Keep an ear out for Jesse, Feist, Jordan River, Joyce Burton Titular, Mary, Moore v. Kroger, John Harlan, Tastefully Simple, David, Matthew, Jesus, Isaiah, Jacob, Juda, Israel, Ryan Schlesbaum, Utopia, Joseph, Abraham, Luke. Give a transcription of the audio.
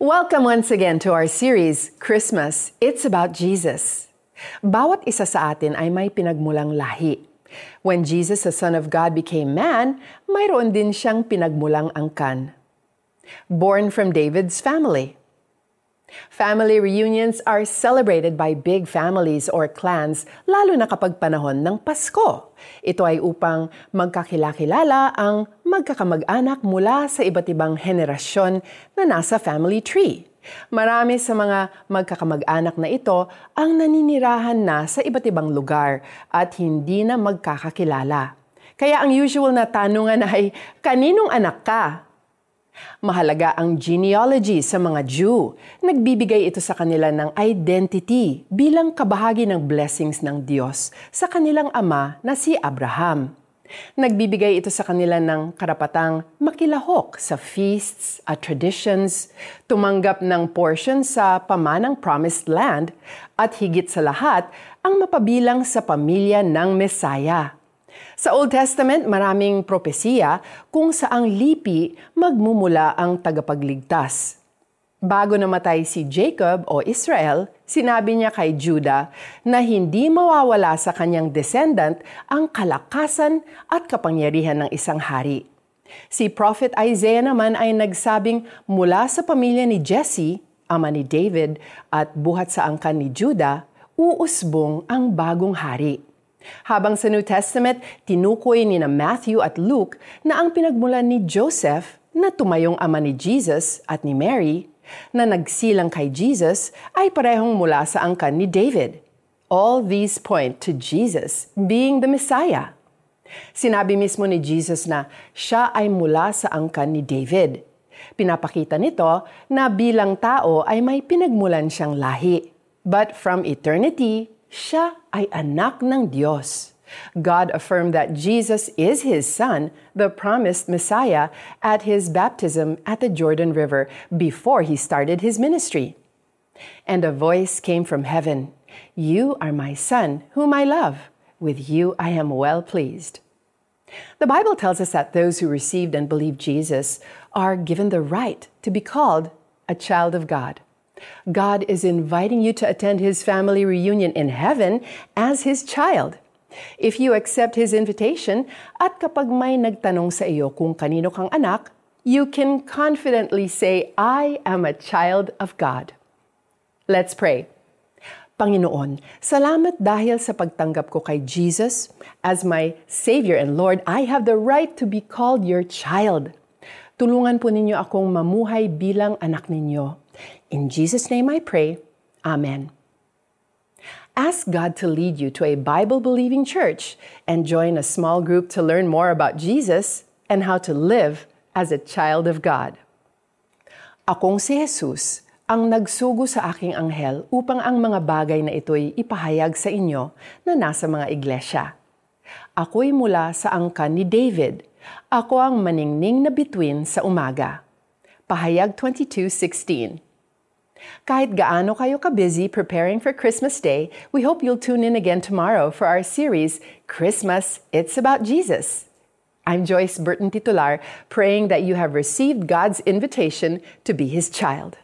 Welcome once again to our series, Christmas, It's About Jesus. Bawat isa sa atin ay may pinagmulang lahi. When Jesus, the Son of God, became man, mayroon din siyang pinagmulang angkan. Born from David's family. Family reunions are celebrated by big families or clans, lalo na kapag panahon ng Pasko. Ito ay upang magkakilala ang magkakamag-anak mula sa iba't ibang henerasyon na nasa family tree. Marami sa mga magkakamag-anak na ito ang naninirahan na sa iba't ibang lugar at hindi na magkakakilala. Kaya ang usual na tanungan ay, kaninong anak ka? Mahalaga ang genealogy sa mga Jew. Nagbibigay ito sa kanila ng identity bilang kabahagi ng blessings ng Diyos sa kanilang ama na si Abraham. Nagbibigay ito sa kanila ng karapatang makilahok sa feasts at traditions, tumanggap ng portion sa pamanang promised land, at higit sa lahat, ang mapabilang sa pamilya ng Mesaya. Sa Old Testament, maraming propesiya kung saang lipi magmumula ang tagapagligtas. Bago namatay si Jacob o Israel, sinabi niya kay Juda na hindi mawawala sa kanyang descendant ang kalakasan at kapangyarihan ng isang hari. Si Prophet Isaiah naman ay nagsabing mula sa pamilya ni Jesse, ama ni David, at buhat sa angkan ni Juda, uusbong ang bagong hari. Habang sa New Testament, tinukoy ni Matthew at Luke na ang pinagmulan ni Joseph na tumayong ama ni Jesus at ni Mary, na nagsilang kay Jesus ay parehong mula sa angkan ni David. All these point to Jesus being the Messiah. Sinabi mismo ni Jesus na siya ay mula sa angkan ni David. Pinapakita nito na bilang tao ay may pinagmulan siyang lahi. But from eternity, siya ay anak ng Diyos. God affirmed that Jesus is His Son, the promised Messiah, at His baptism at the Jordan River before He started His ministry. And a voice came from heaven, "You are my Son, whom I love. With you I am well pleased." The Bible tells us that those who received and believed Jesus are given the right to be called a child of God. God is inviting you to attend His family reunion in heaven as His child. If you accept His invitation, at kapag may nagtanong sa iyo kung kanino kang anak, you can confidently say, "I am a child of God." Let's pray. Panginoon, salamat dahil sa pagtanggap ko kay Jesus. As my Savior and Lord, I have the right to be called your child. Tulungan po ninyo akong mamuhay bilang anak ninyo. In Jesus' name I pray. Amen. Ask God to lead you to a Bible-believing church and join a small group to learn more about Jesus and how to live as a child of God. Akong si Jesus, ang nagsugo sa aking anghel upang ang mga bagay na ito'y ipahayag sa inyo na nasa mga iglesia. Ako'y mula sa angkan ni David. Ako ang maningning na bituin sa umaga. Pahayag 22:16. Kahit gaano kayo ka-busy preparing for Christmas Day, we hope you'll tune in again tomorrow for our series, Christmas, It's About Jesus. I'm Joyce Burton Titular, praying that you have received God's invitation to be His child.